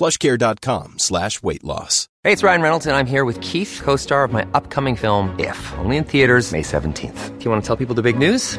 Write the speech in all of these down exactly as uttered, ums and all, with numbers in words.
PlushCare.com slash weight loss. Hey, it's Ryan Reynolds, and I'm here with Keith, co-star of my upcoming film, If, only in theaters May seventeenth. Do you want to tell people the big news?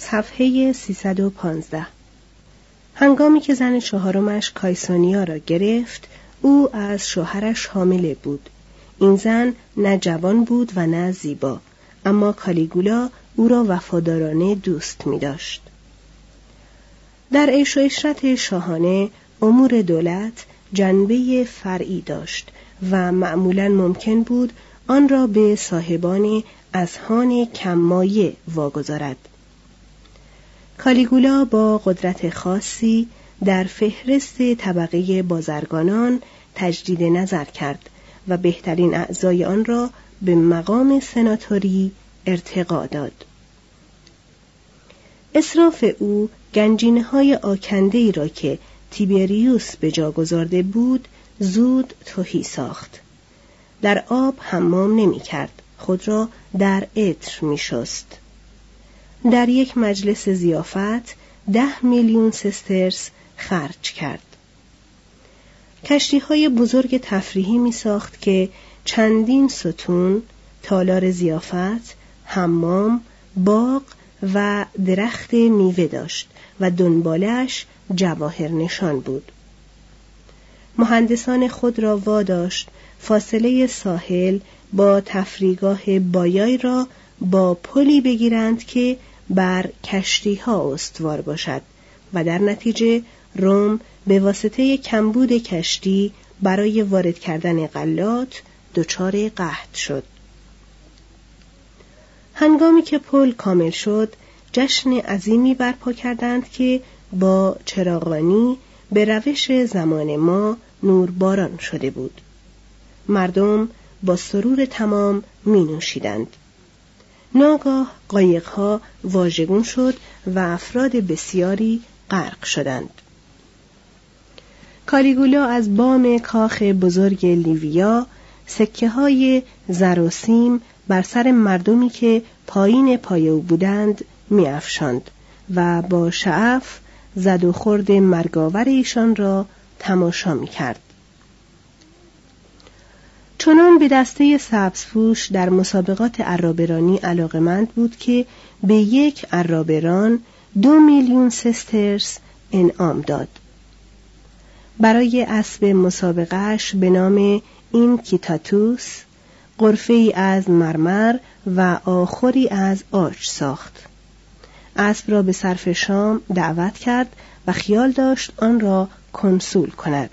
صفحه سیصد و پانزده. هنگامی که زن چهارمش کایسانیا را گرفت، او از شوهرش حامله بود. این زن نه جوان بود و نه زیبا، اما کالیگولا او را وفادارانه دوست می داشت. در عیش و عشرت شاهانه، امور دولت جنبه فرعی داشت و معمولاً ممکن بود آن را به صاحبان اذهان کم‌مایه واگذارد. کالیگولا با قدرت خاصی در فهرست طبقه بازرگانان تجدید نظر کرد و بهترین اعضای آن را به مقام سناتوری ارتقا داد. اسراف او گنجینه‌های آکنده‌ای را که تیبریوس به جا گذارده بود زود تهی ساخت. در آب حمام نمی‌کرد، خود را در عطر می‌شست. در یک مجلس ضیافت ده میلیون سسترس خرج کرد. کشتی‌های بزرگ تفریحی می ساخت که چندین ستون، تالار ضیافت، حمام، باغ و درخت میوه داشت و دنبالش جواهر نشان بود. مهندسان خود را واداشت فاصله ساحل با تفریحگاه بایای را با پلی بگیرند که بر کشتی‌ها استوار باشد و در نتیجه روم به واسطه کمبود کشتی برای وارد کردن غلات دچار قحط شد. هنگامی که پل کامل شد، جشن عظیمی برپا کردند که با چراغانی به روش زمان ما نورباران شده بود. مردم با سرور تمام می‌نوشیدند. ناگاه قایق‌ها واژگون شد و افراد بسیاری غرق شدند. کالیگولا از بام کاخ بزرگ لیویا سکه‌های زر و سیم بر سر مردمی که پایین پای او بودند می‌افشاند و با شعف زد و خورد مرگاور ایشان را تماشا می‌کرد. چنان به دسته سبزپوش در مسابقات عرابرانی علاقمند بود که به یک عرابران دو میلیون سسترس انعام داد. برای اسب مسابقهش به نام این کیتاتوس قرفه‌ای از مرمر و آخری از آج ساخت. اسب را به صرف شام دعوت کرد و خیال داشت آن را کنسول کند.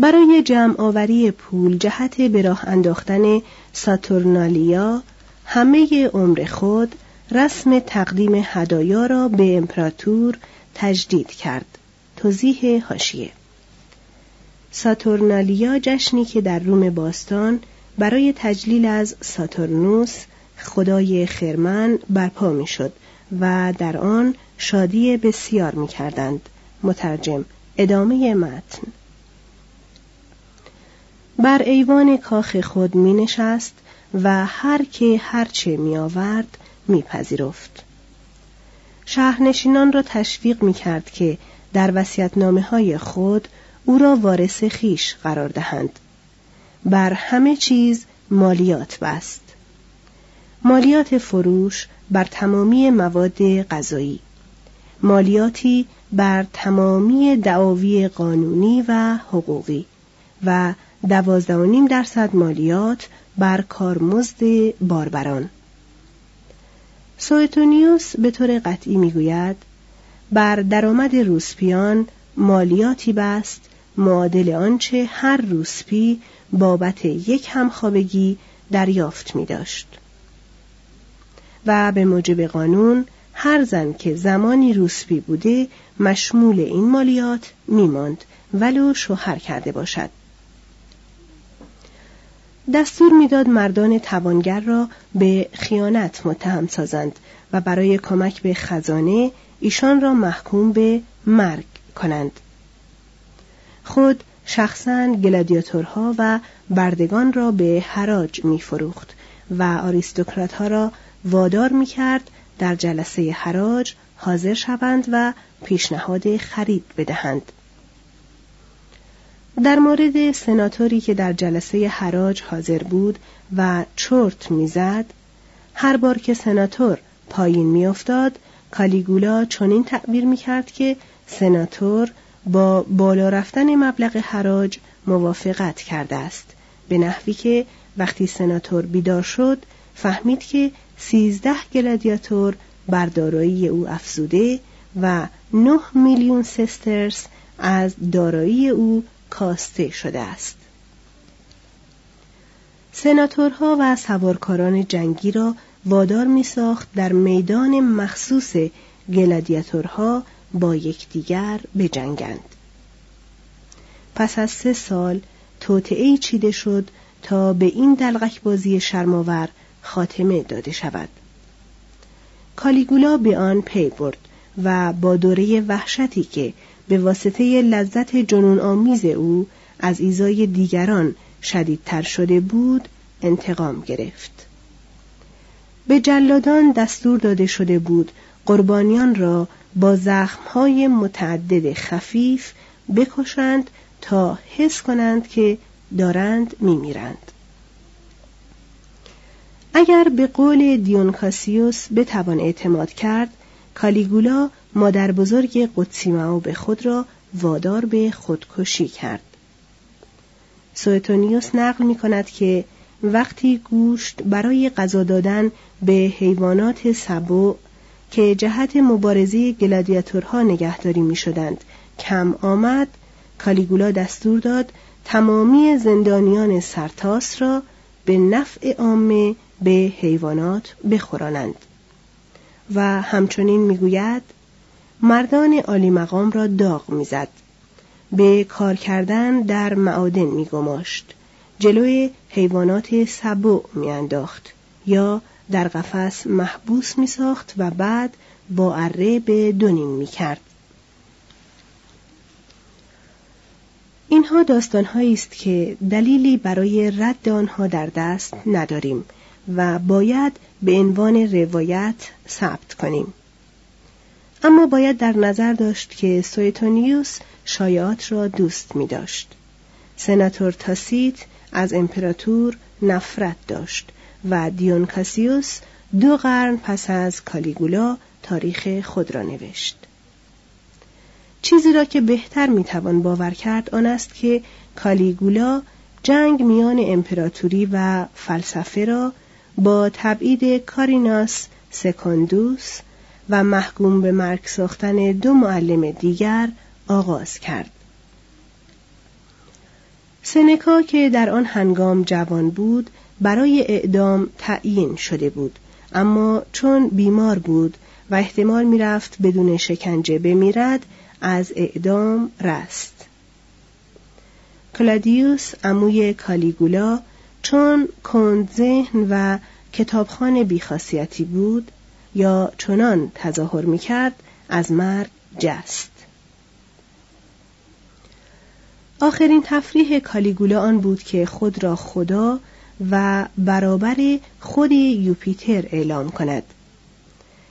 برای جمع آوری پول جهت به راه انداختن ساتورنالیا همه عمر خود رسم تقدیم هدایا را به امپراتور تجدید کرد. توضیح حاشیه: ساتورنالیا جشنی که در روم باستان برای تجلیل از ساتورنوس خدای خرمن برپا می‌شد و در آن شادی بسیار می‌کردند. مترجم: ادامه متن. بر ایوان کاخ خود می‌نشست و هر که هر چه می‌آورد می‌پذیرفت. شهرنشینان را تشویق می‌کرد که در وصیت‌نامه‌های خود او را وارث خویش قرار دهند. بر همه چیز مالیات بست: مالیات فروش بر تمامی مواد غذایی، مالیاتی بر تمامی دعاوی قانونی و حقوقی و دوازده و نیم درصد مالیات بر کارمزد باربران. سوئتونیوس به طور قطعی میگوید بر درآمد روسپیان مالیاتی بست معادل آنچه هر روسپی بابت یک همخوابگی دریافت می داشت. و به موجب قانون هر زن که زمانی روسپی بوده مشمول این مالیات می ماند ولو شوهر کرده باشد. دستور میداد مردان توانگر را به خیانت متهم سازند و برای کمک به خزانه ایشان را محکوم به مرگ کنند. خود شخصاً گلادیاتورها و بردگان را به حراج می‌فروخت و آریستوکرات‌ها را وادار می‌کرد در جلسه حراج حاضر شوند و پیشنهاد خرید بدهند. در مورد سناتوری که در جلسه حراج حاضر بود و چرت می‌زد، هر بار که سناتور پایین می‌افتاد، کالیگولا چنین تعبیر می‌کرد که سناتور با بالا رفتن مبلغ حراج موافقت کرده است، به نحوی که وقتی سناتور بیدار شد فهمید که سیزده گلادیاتور بر دارایی او افزوده و نه میلیون سسترس از دارایی او کاسته شده است. سناتورها و سوارکاران جنگی را وادار می‌ساخت در میدان مخصوص گلادیاتورها با یکدیگر بجنگند. پس از سه سال توطئه‌ای چیده شد تا به این دلقک بازی شرم‌آور خاتمه داده شود. کالیگولا به آن پی برد و با دوره وحشتی که به واسطه لذت جنون آمیز او از ایذای دیگران شدیدتر شده بود انتقام گرفت. به جلادان دستور داده شده بود قربانیان را با زخم‌های متعدد خفیف بکشند تا حس کنند که دارند می‌میرند. اگر به قول دیون کاسیوس بتوان اعتماد کرد، کالیگولا مادر بزرگ قدسیمعاب خود را وادار به خودکشی کرد. سوئتونیوس نقل می‌کند که وقتی گوشت برای غذا دادن به حیوانات سبع که جهت مبارزه گلادیاتورها نگهداری می‌شدند کم آمد، کالیگولا دستور داد تمامی زندانیان سرتاس را به نفع عامه به حیوانات بخورانند و همچنین می‌گوید مردان عالی مقام را داغ می‌زد، به کار کردن در معادن می‌گماشت، جلوی حیوانات سبع می‌انداخت یا در قفس محبوس می‌ساخت و بعد با اره به دو نیم می‌کرد. اینها داستان‌هایی است که دلیلی برای رد آنها در دست نداریم و باید به عنوان روایت ثبت کنیم. اما باید در نظر داشت که سوئتونیوس شایعات را دوست می داشت. سناتور تاسیت از امپراتور نفرت داشت و دیون کاسیوس دو قرن پس از کالیگولا تاریخ خود را نوشت. چیزی را که بهتر میتوان باور کرد آن است که کالیگولا جنگ میان امپراتوری و فلسفه را با تبعید کاریناس سکندوس و محکوم به مرگ ساختن دو معلم دیگر آغاز کرد. سنکا که در آن هنگام جوان بود برای اعدام تعیین شده بود، اما چون بیمار بود و احتمال می‌رفت بدون شکنجه بمیرد از اعدام رست. کلادیوس عموی کالیگولا چون کندذهن و کتابخوان بیخاصیتی بود یا چنان تظاهر می‌کرد از مرگ جست. آخرین تفریح کالیگولا آن بود که خود را خدا و برابر خود یوپیتر اعلام کند.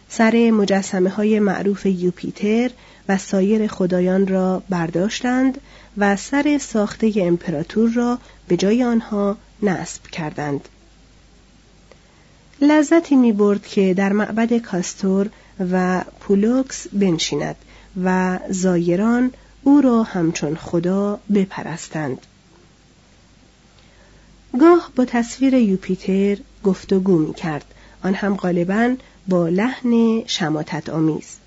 سر مجسمه های معروف یوپیتر و سایر خدایان را برداشتند و سر ساخته امپراتور را به جای آنها نصب کردند. لذتی می برد که در معبد کاستور و پولوکس بنشیند و زایران او را همچون خدا بپرستند. گاه با تصویر یوپیتر گفتگو می کرد، آن هم غالباً با لحن شماتت آمیز.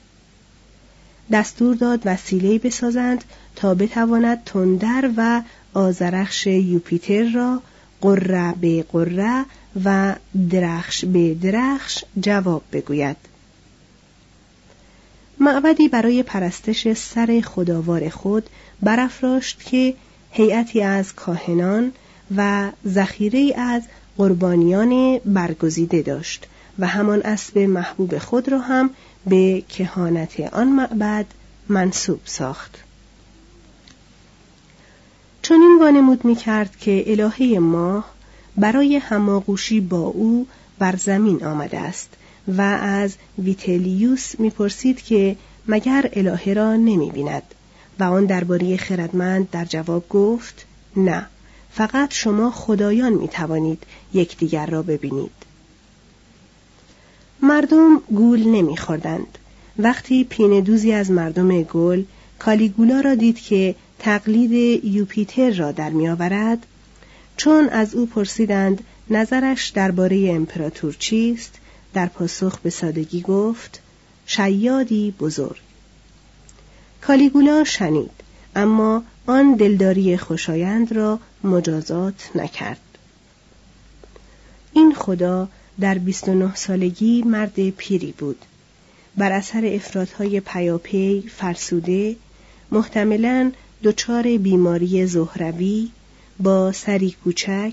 دستور داد وسیله‌ای بسازند تا بتواند تندر و آذرخش یوپیتر را قره به قره و درخش به درخش جواب بگوید. معبدی برای پرستش سر خداوار خود برافراشت که هیئتی از کاهنان و ذخیره‌ای از قربانیان برگزیده داشت و همان اسب محبوب خود را هم به کهانت آن معبد منسوب ساخت. چنین وانمود می‌کرد که الهه ماه برای هماغوشی با او بر زمین آمده است و از ویتلیوس می‌پرسید که مگر الهه را نمی‌بیند و آن درباره خردمند در جواب گفت نه، فقط شما خدایان می‌توانید یکدیگر را ببینید. مردم گول نمی‌خوردند. وقتی پیندوزی از مردم گول کالیگولا را دید که تقلید یوپیتر را در می‌آورد، چون از او پرسیدند نظرش درباره امپراتور چیست، در پاسخ به سادگی گفت شیادی بزرگ. کالیگولا شنید، اما آن دلداری خوشایند را مجازات نکرد. این خدا در بیست و نه سالگی مرد پیری بود. بر اثر افرادهای پیاپی فرسوده، محتملاً دچار بیماری زهروی، با سری کوچک،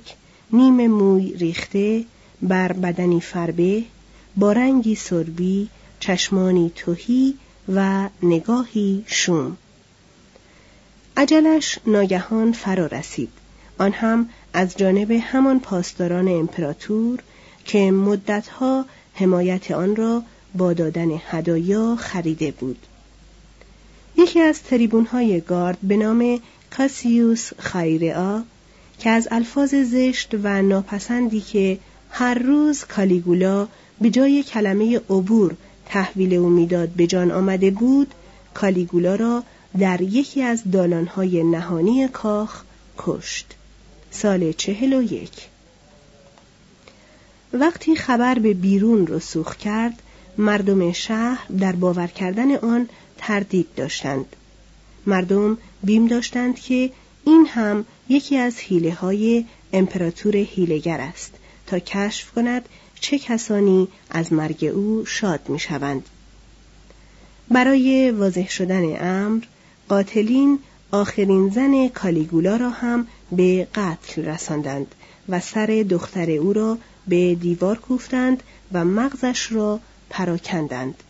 نیم موی ریخته، بر بدنی فربه، با رنگی سربی، چشمانی تهی و نگاهی شوم. عجلش ناگهان فرا رسید، آن هم از جانب همان پاسداران امپراتور که مدتها حمایت آن را با دادن هدایا خریده بود. یکی از تریبون‌های گارد به نام کاسیوس خایرعا که از الفاظ زشت و ناپسندی که هر روز کالیگولا به جای کلمه عبور تحویل او میداد به جان آمده بود، کالیگولا را در یکی از دالان‌های نهانی کاخ کشت. سال چهل و یک وقتی خبر به بیرون رسوخ کرد، مردم شهر در باور کردن آن تردید داشتند. مردم بیم داشتند که این هم یکی از حیله‌های امپراتور حیله‌گر است تا کشف کند چه کسانی از مرگ او شاد می‌شوند. برای واضح شدن امر، قاتلین آخرین زن کالیگولا را هم به قتل رساندند و سر دختر او را به دیوار کوفتند و مغزش را پراکندند.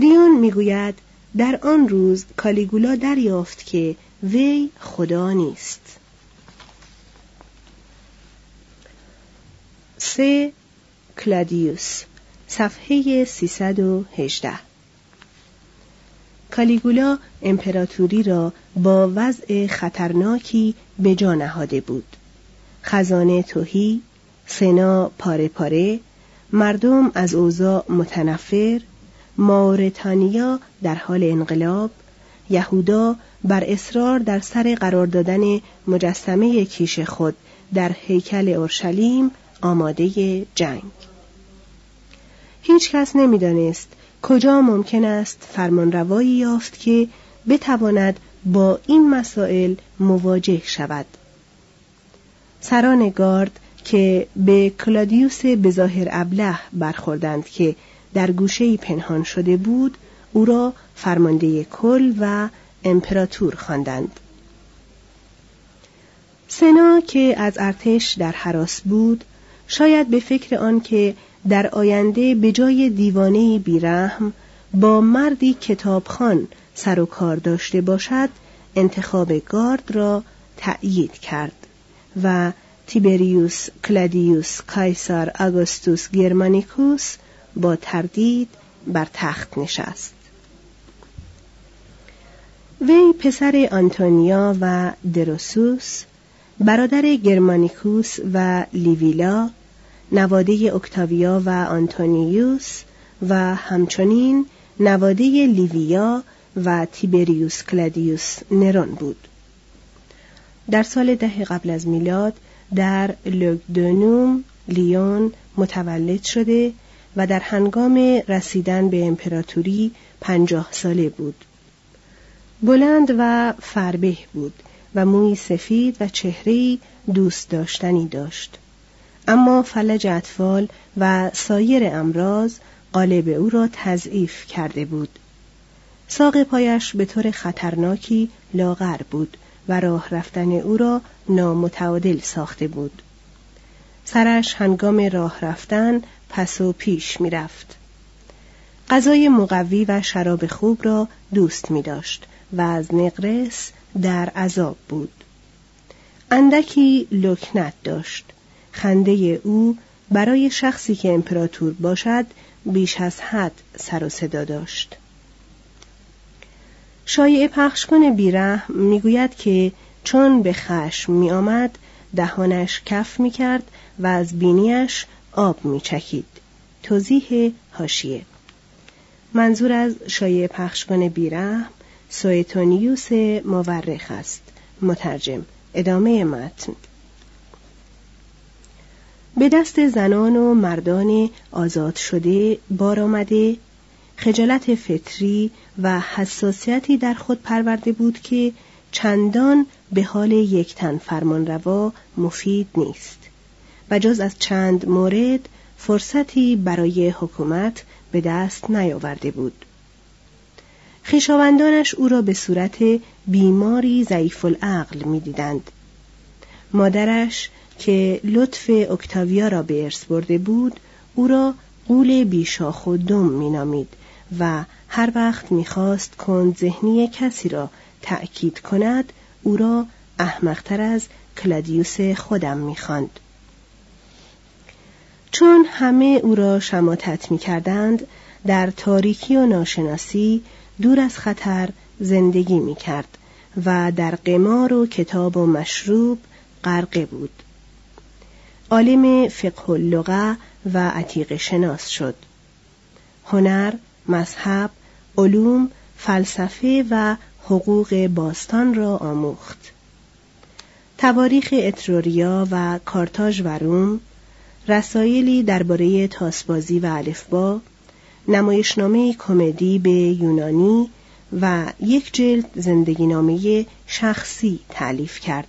دیون میگوید در آن روز کالیگولا دریافت که وی خدا نیست. سه کلادیوس، صفحه سیصد و هجده. کالیگولا امپراتوری را با وضع خطرناکی به جا نهاده بود. خزانه تهی، سنا پاره پاره، مردم از اوضاع متنفر، مورتانیا در حال انقلاب، یهودا بر اصرار در سر قرار دادن مجسمه کیش خود در هیکل اورشلیم آماده جنگ. هیچ کس نمی دانست کجا ممکن است فرمانروایی یافت که بتواند با این مسائل مواجه شود. سران گارد که به کلادیوس بظاهر ابله برخوردند که در گوشه‌ای پنهان شده بود، او را فرمانده کل و امپراتور خواندند. سنا که از ارتش در هراس بود، شاید به فکر آن که در آینده به جای دیوانه‌ای بیرحم با مردی کتابخوان سر و کار داشته باشد، انتخاب گارد را تأیید کرد و تیبریوس، کلادیوس، کایسر، آگوستوس، گرمانیکوس با تردید بر تخت نشست. وی پسر آنتونیا و دروسوس، برادر گرمانیکوس و لیویلا، نواده اکتاویا و آنتونیوس و همچنین نواده لیویا و تیبریوس کلادیوس نرون بود. در سال ده قبل از میلاد در لوگدونوم لیون متولد شده و در هنگام رسیدن به امپراتوری پنجاه ساله بود. بلند و فربه بود و موی سفید و چهره‌ای دوست داشتنی داشت، اما فلج اطفال و سایر امراض قالب او را تضعیف کرده بود. ساق پایش به طور خطرناکی لاغر بود و راه رفتن او را نامتعادل ساخته بود. سرش هنگام راه رفتن پس و پیش می رفت. غذای مقوی و شراب خوب را دوست می داشت و از نقرس در عذاب بود. اندکی لکنت داشت. خنده او برای شخصی که امپراتور باشد بیش از حد سر و صدا داشت. شایعه پخشکن بیرحم میگوید که چون به خشم می آمد دهانش کف می کرد و از بینیش آب می چکید. توضیح حاشیه. منظور از شایعه پخشکن بیرحم سوئتونیوس مورخ است. مترجم. ادامه متن. به دست زنان و مردان آزاد شده بار آمده، خجالت فطری و حساسیتی در خود پرورده بود که چندان به حال یک تن فرمانروا مفید نیست و جز از چند مورد فرصتی برای حکومت به دست نیاورده بود. خویشاوندانش او را به صورت بیماری ضعیف العقل می دیدند. مادرش که لطف اکتاویا را به ارث برده بود، او را غول بیشاخ و دم می نامید و هر وقت می خواست کند ذهنی کسی را تأکید کند، او را احمقتر از کلادیوس خودم می خواند. چون همه او را شماتت می کردند، در تاریکی و ناشناسی دور از خطر زندگی می کرد و در قمار و کتاب و مشروب غرق بود. عالم فقه اللغه و عتیق شناس شد. هنر، مذهب، علوم، فلسفه و حقوق باستان را آموخت. تواریخ اتروریا و کارتاژ و روم، رسائلی درباره تاسبازی و الفبا، نمایشنامه کمدی به یونانی و یک جلد زندگینامه شخصی تألیف کرد.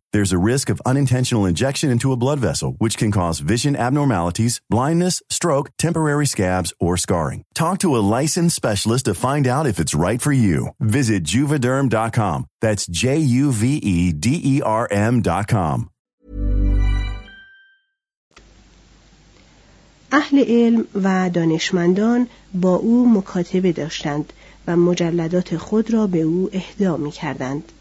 There's a risk of unintentional injection into a blood vessel, which can cause vision abnormalities, blindness, stroke, temporary scabs, or scarring. Talk to a licensed specialist to find out if it's right for you. Visit Juvederm dot com. That's J U V E D E R M dot com. اهل علم و دانشمندان با او مکاتبه داشتند و مجلدات خود را به او اهدا می‌کردند.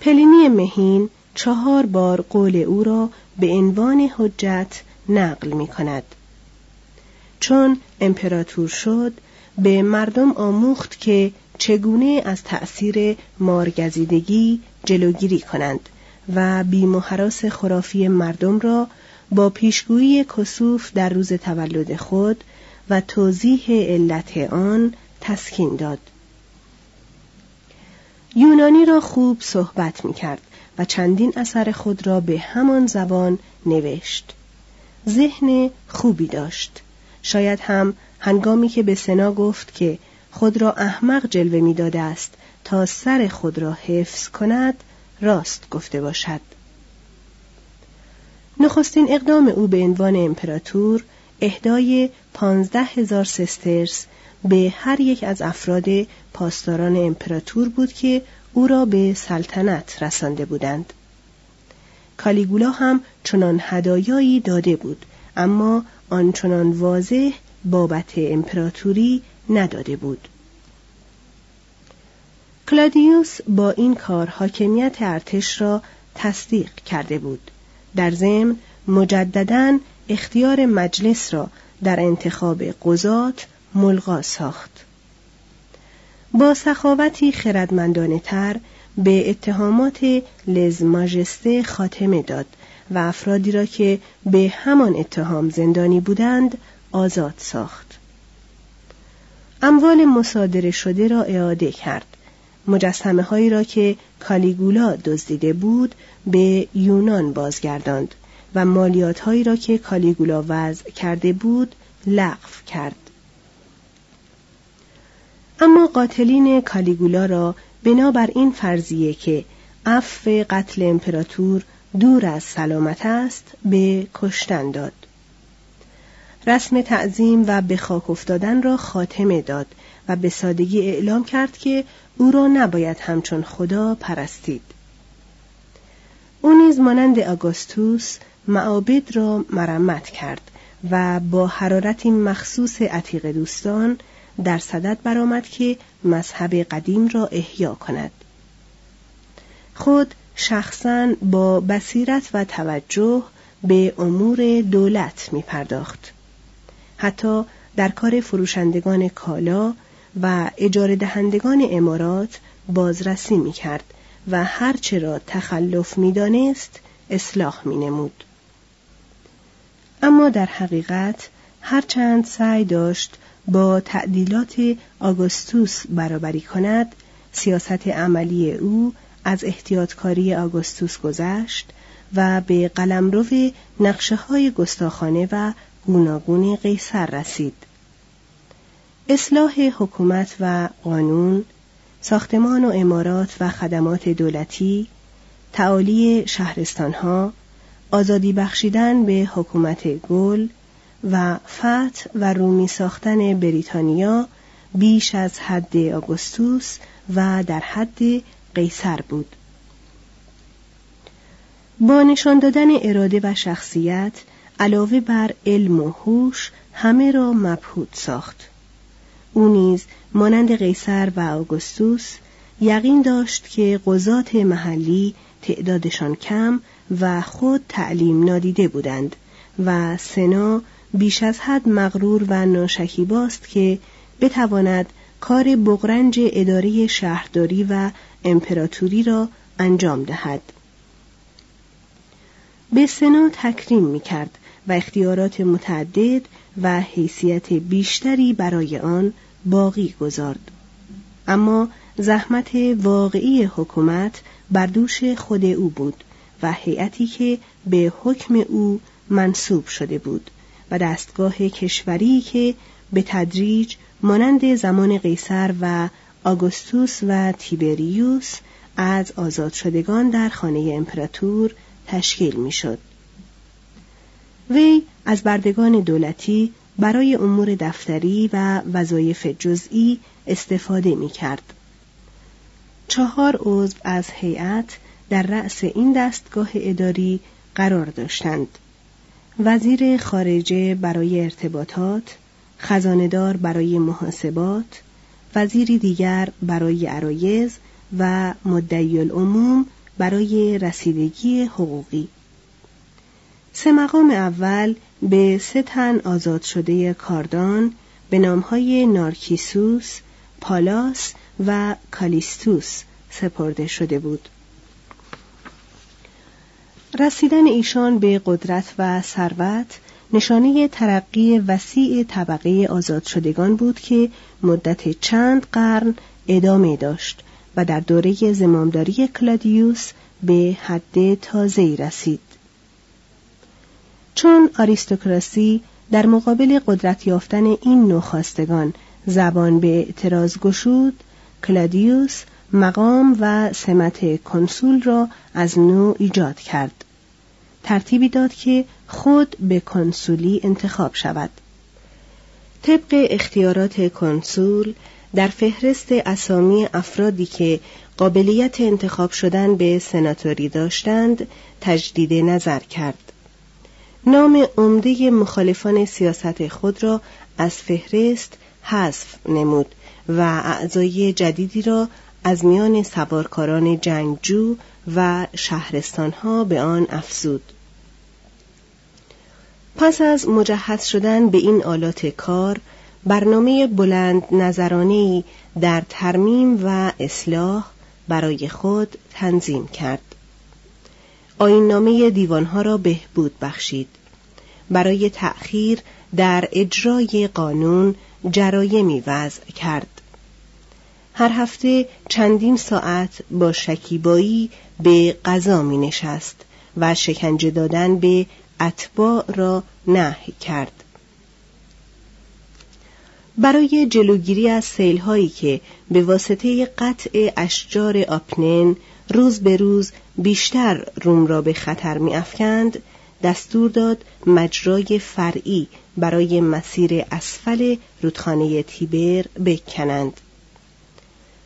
پلینی مهین چهار بار قول او را به عنوان حجت نقل می‌کند. چون امپراتور شد، به مردم آموخت که چگونه از تأثیر مارگزیدگی جلوگیری کنند و بیم و هراس خرافی مردم را با پیشگویی کسوف در روز تولد خود و توضیح علت آن تسکین داد. یونانی را خوب صحبت می‌کرد و چندین اثر خود را به همان زبان نوشت. ذهن خوبی داشت. شاید هم هنگامی که به سنا گفت که خود را احمق جلوه می‌داده است تا سر خود را حفظ کند، راست گفته باشد. نخستین اقدام او به عنوان امپراتور اهدای پانزده هزار سسترس به هر یک از افراد پاسداران امپراتور بود که او را به سلطنت رسانده بودند. کالیگولا هم چنان هدایایی داده بود، اما آنچنان واضح بابت امپراتوری نداده بود. کلادیوس با این کار حاکمیت ارتش را تصدیق کرده بود. در ضمن مجدداً اختیار مجلس را در انتخاب قضات ملغا ساخت. با سخاوتی خردمندانه تر به اتهامات لز ماژسته خاتمه داد و افرادی را که به همان اتهام زندانی بودند آزاد ساخت. اموال مصادره شده را اعاده کرد. مجسمه هایی را که کالیگولا دزدیده بود به یونان بازگرداند و مالیات هایی را که کالیگولا وضع کرده بود لغو کرد. اما قاتلین کالیگولا را بنابر این فرضیه که عفو قتل امپراتور دور از سلامت است به کشتن داد. رسم تعظیم و به خاک افتادن را خاتمه داد و به سادگی اعلام کرد که او را نباید همچون خدا پرستید. او نیز مانند آگوستوس معابد را مرمت کرد و با حرارتی مخصوص عتیق دوستان در صدد برآمد که مذهب قدیم را احیا کند. خود شخصاً با بصیرت و توجه به امور دولت می پرداخت. حتی در کار فروشندگان کالا و اجاره دهندگان امارات بازرسی می کرد و هرچه را تخلف می دانست اصلاح می نمود. اما در حقیقت هرچند سعی داشت با تعدیلات آگوستوس برابری کند، سیاست عملی او از احتیاطکاری آگوستوس گذشت و به قلمرو نقشه های گستاخانه و گوناگون قیصر رسید. اصلاح حکومت و قانون، ساختمان و عمارات و خدمات دولتی، تعالی شهرستانها، آزادی بخشیدن به حکومت گل و فتح و رومی ساختن بریتانیا بیش از حد آگوستوس و در حد قیصر بود. با نشان دادن اراده و شخصیت علاوه بر علم و هوش همه را مبهوت ساخت. او نیز مانند قیصر و آگوستوس یقین داشت که قضات محلی تعدادشان کم و خود تعلیم نادیده بودند و سنا بیش از حد مغرور و ناشکیباست که بتواند کار بغرنج اداره شهرداری و امپراتوری را انجام دهد. به سنا تکریم می‌کرد و اختیارات متعدد و حیثیت بیشتری برای آن باقی گذارد. اما زحمت واقعی حکومت بر دوش خود او بود و هیئتی که به حکم او منصوب شده بود و دستگاه کشوری که به تدریج مانند زمان قیصر و آگوستوس و تیبریوس از آزاد شدگان در خانه امپراتور تشکیل می‌شد. وی از بردگان دولتی برای امور دفتری و وظایف جزئی استفاده می‌کرد. چهار عضو از هیئت در رأس این دستگاه اداری قرار داشتند: وزیر خارجه برای ارتباطات، خزاندار برای محاسبات، وزیری دیگر برای عرایض و مدعی العموم برای رسیدگی حقوقی. سه مقام اول به سه تن آزاد شده کاردان به نامهای نارکیسوس، پالاس و کالیستوس سپرده شده بود. رسیدن ایشان به قدرت و ثروت نشانه ترقی وسیع طبقه آزاد شدگان بود که مدت چند قرن ادامه داشت و در دوره زمامداری کلادیوس به حد تازه‌ای رسید. چون آریستوکراسی در مقابل قدرت یافتن این نوع خواستگان زبان به اعتراض گشود، کلادیوس مقام و سمت کنسول را از نو ایجاد کرد. ترتیبی داد که خود به کنسولی انتخاب شود. طبق اختیارات کنسول در فهرست اسامی افرادی که قابلیت انتخاب شدن به سناتوری داشتند تجدید نظر کرد. نام عمده مخالفان سیاست خود را از فهرست حذف نمود و اعضای جدیدی را از میان سوارکاران جنگجو و شهرستانها به آن افزود. پس از مجهز شدن به این آلات کار، برنامه بلند نظرانه‌ای در ترمیم و اصلاح برای خود تنظیم کرد. آیین‌نامه دیوانها را بهبود بخشید. برای تأخیر در اجرای قانون جرایمی وضع کرد. هر هفته چندین ساعت با شکیبایی به قضا می نشست و شکنجه دادن به اتباع را نهی کرد. برای جلوگیری از سیل‌هایی که به واسطه قطع اشجار آپنن روز به روز بیشتر روم را به خطر می‌افکند، دستور داد مجرای فرعی برای مسیر اسفل رودخانه تیبر بکنند.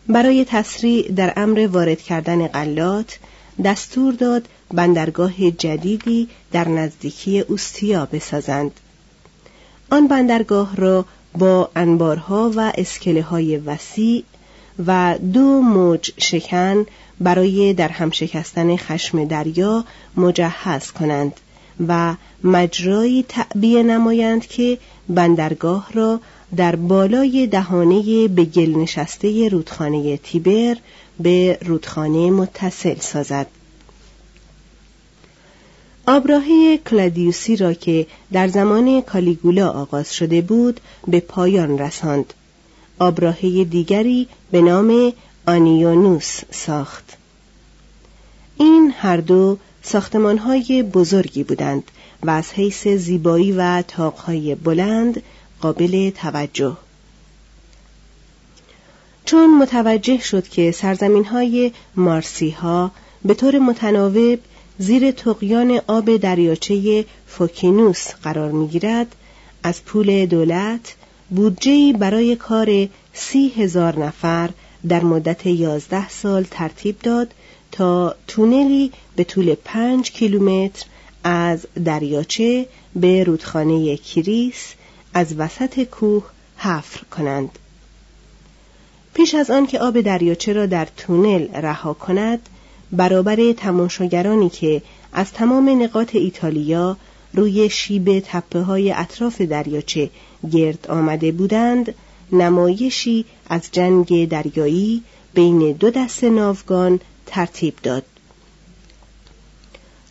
برای تسریع در امر وارد کردن غلات، دستور داد بندرگاه جدیدی در نزدیکی اوستیا بسازند. آن بندرگاه را با انبارها و اسکله‌های وسیع و دو موج شکن برای در هم شکستن خشم دریا مجهز کنند و مجرایی تعبیه نمایند که بندرگاه را در بالای دهانه به گل نشسته رودخانه تیبر به رودخانه متصل سازد. آبراهی کلادیوسی را که در زمان کالیگولا آغاز شده بود به پایان رساند. آبراهی دیگری به نام آنیونوس ساخت. این هر دو ساختمان‌های بزرگی بودند و از حیث زیبایی و طاق‌های بلند قابل توجه. چون متوجه شد که سرزمین‌های مارسی‌ها به طور متناوب زیر طغیان آب دریاچه فوکینوس قرار می‌گیرد، از پول دولت بودجه‌ای برای کار سی هزار نفر در مدت یازده سال ترتیب داد تا تونلی به طول پنج کیلومتر از دریاچه به رودخانه کریس از وسط کوه حفر کنند. پیش از آن که آب دریاچه را در تونل رها کند، برابر تماشاگرانی که از تمام نقاط ایتالیا روی شیب تپه‌های اطراف دریاچه گرد آمده بودند، نمایشی از جنگ دریایی بین دو دسته ناوگان ترتیب داد.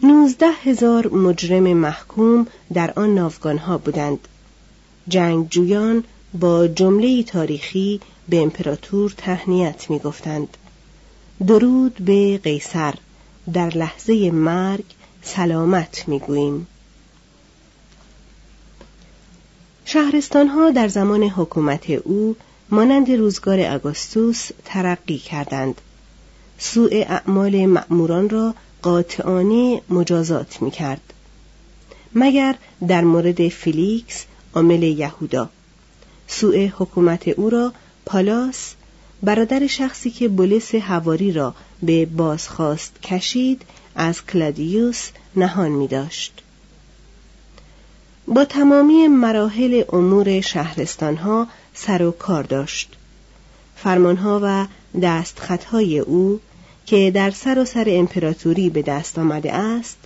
نوزده هزار مجرم محکوم در آن ناوگانها بودند. جنگجویان با جمله تاریخی به امپراتور تهنیت می گفتند: درود به قیصر، در لحظه مرگ سلامت میگوییم. شهرستانها در زمان حکومت او مانند روزگار آگوستوس ترقی کردند. سوء اعمال مأموران را قاطعانه مجازات میکرد، مگر در مورد فیلیکس عامل یهودا. سوء حکومت او را پالاس، برادر شخصی که بولس حواری را به بازخواست کشید، از کلادیوس نهان می داشت. با تمامی مراحل امور شهرستانها سر و کار داشت. فرمانها و دستخطهای او که در سراسر امپراتوری به دست آمده است،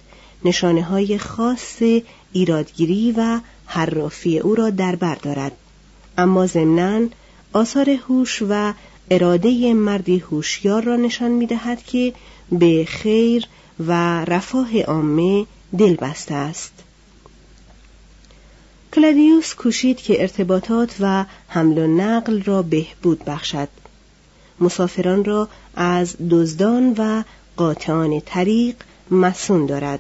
نشانه های خاص ایرادگیری و حرافی او را در بر دارد، اما ضمناً آثار هوش و اراده مردی هوشیار را نشان می‌دهد که به خیر و رفاه عامه دلبسته است. کلادیوس کوشید که ارتباطات و حمل و نقل را بهبود بخشد. مسافران را از دزدان و قاطعان طریق مصون دارد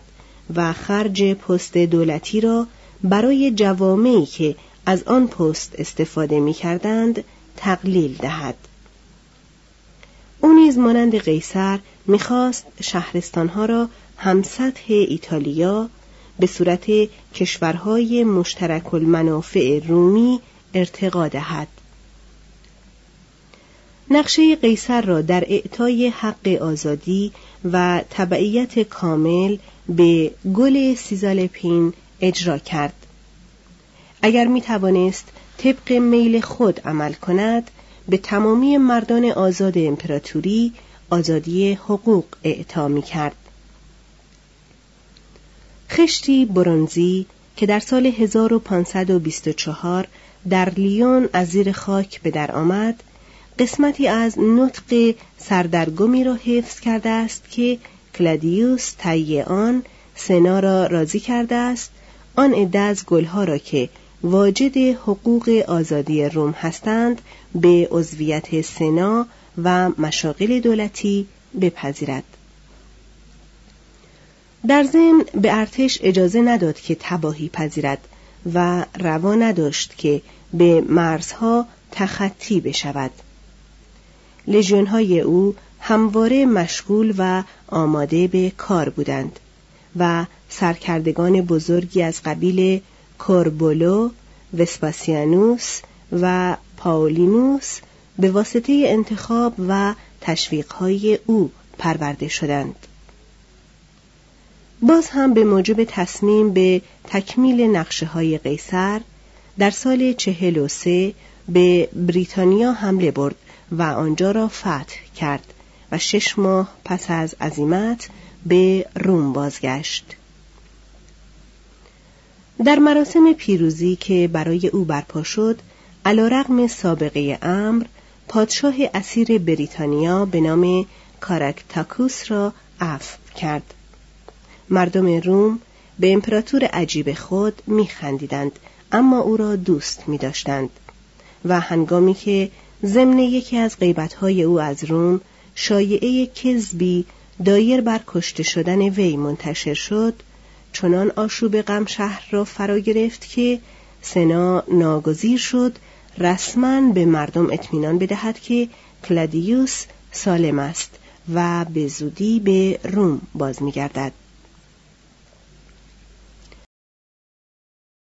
و خرج پست دولتی را برای جوامعی که از آن پست استفاده می‌کردند تقلیل دهد. او نیز مانند قیصر می‌خواست شهرستان‌ها را همسطح ایتالیا به صورت کشورهای مشترک المنافع رومی ارتقا دهد. نقشه قیصر را در اعطای حق آزادی و تبعیت کامل به گل سیزالپین اجرا کرد. اگر می توانست طبق میل خود عمل کند، به تمامی مردان آزاد امپراتوری آزادی حقوق اعطا می کرد. خشتی برنزی که در سال هزار و پانصد و بیست و چهار در لیون از زیر خاک به در آمد، قسمتی از نطق سردرگمی را حفظ کرده است که کلادیوس طی آن سنا را راضی کرده است. آن عده از گلها را که واجد حقوق آزادی روم هستند به عضویت سنا و مشاغل دولتی بپذیرد. در ضمن به ارتش اجازه نداد که تباهی پذیرد و روا نداشت که به مرزها تخطی بشود. لژیون‌های او همواره مشغول و آماده به کار بودند و سرکردگان بزرگی از قبیل کوربولو، وسپاسیانوس و پاولینوس به واسطه انتخاب و تشویق‌های او پرورده شدند. باز هم به موجب تصمیم به تکمیل نقشه‌های قیصر، در سال چهل و سه به بریتانیا حمله برد و آنجا را فتح کرد و شش ماه پس از عزیمت به روم بازگشت. در مراسم پیروزی که برای او برپا شد، علی‌رغم سابقه امر، پادشاه اسیر بریتانیا به نام کاراکتاکوس را عفو کرد. مردم روم به امپراتور عجیب خود می‌خندیدند، اما او را دوست می‌داشتند و هنگامی که ضمن یکی از غیبت‌های او از روم شایعه کذبی دایر بر کشته شدن وی منتشر شد، چنان آشوب غم شهر را فرا گرفت که سنا ناگزیر شد رسما به مردم اطمینان بدهد که کلادیوس سالم است و به زودی به روم باز می‌گردد.